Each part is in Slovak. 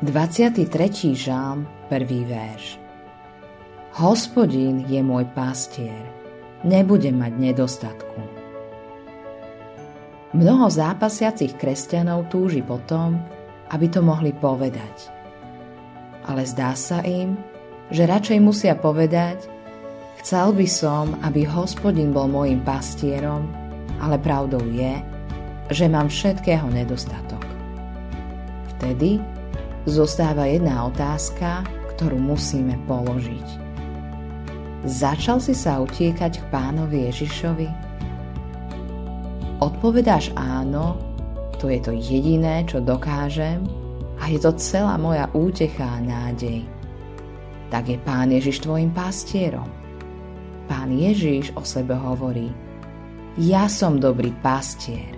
23. žalm, 1. verš. Hospodin je môj pastier, nebudem mať nedostatku. Mnoho zápasiacich kresťanov túži po tom, aby to mohli povedať. Ale zdá sa im, že radšej musia povedať: chcel by som, aby Hospodin bol môjim pastierom, ale pravdou je, že mám všetkého nedostatok. Vtedy zostáva jedna otázka, ktorú musíme položiť. Začal si sa utiekať k Pánovi Ježišovi? Odpovedáš áno, to je to jediné, čo dokážem a je to celá moja útecha a nádej. Tak je Pán Ježiš tvojim pastierom. Pán Ježiš o sebe hovorí: ja som dobrý pastier.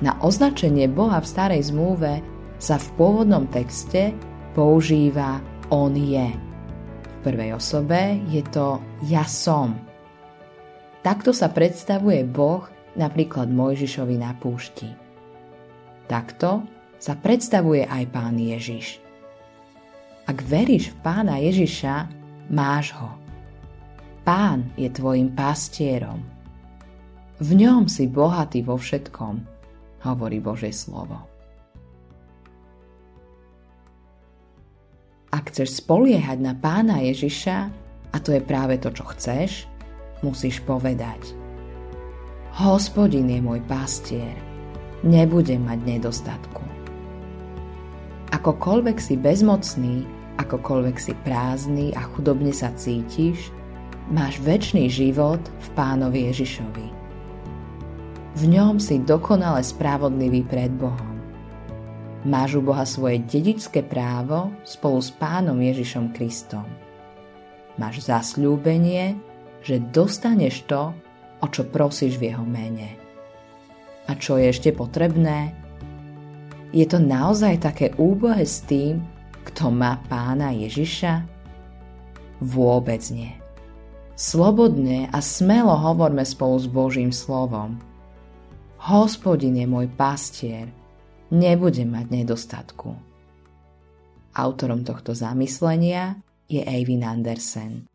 Na označenie Boha v Starej zmluve sa v pôvodnom texte používa on je. V prvej osobe je to ja som. Takto sa predstavuje Boh napríklad Mojžišovi na púšti. Takto sa predstavuje aj Pán Ježiš. Ak veríš v Pána Ježiša, máš ho. Pán je tvojim pastierom. V ňom si bohatý vo všetkom, hovorí Božie slovo. Ak chceš spoliehať na Pána Ježiša, a to je práve to, čo chceš, musíš povedať: Hospodin je môj pastier, nebudem mať nedostatku. Akokoľvek si bezmocný, akokoľvek si prázdny a chudobne sa cítiš, máš večný život v Pánovi Ježišovi. V ňom si dokonale spravodlivý pred Bohom. Máš u Boha svoje dedičské právo spolu s Pánom Ježišom Kristom. Máš zasľúbenie, že dostaneš to, o čo prosíš v jeho mene. A čo je ešte potrebné? Je to naozaj také úbohé s tým, kto má Pána Ježiša? Vôbec nie. Slobodne a smelo hovorme spolu s Božím slovom: Hospodin je môj pastier, nebude mať nedostatku. Autorom tohto zamyslenia je Eivind Andersen.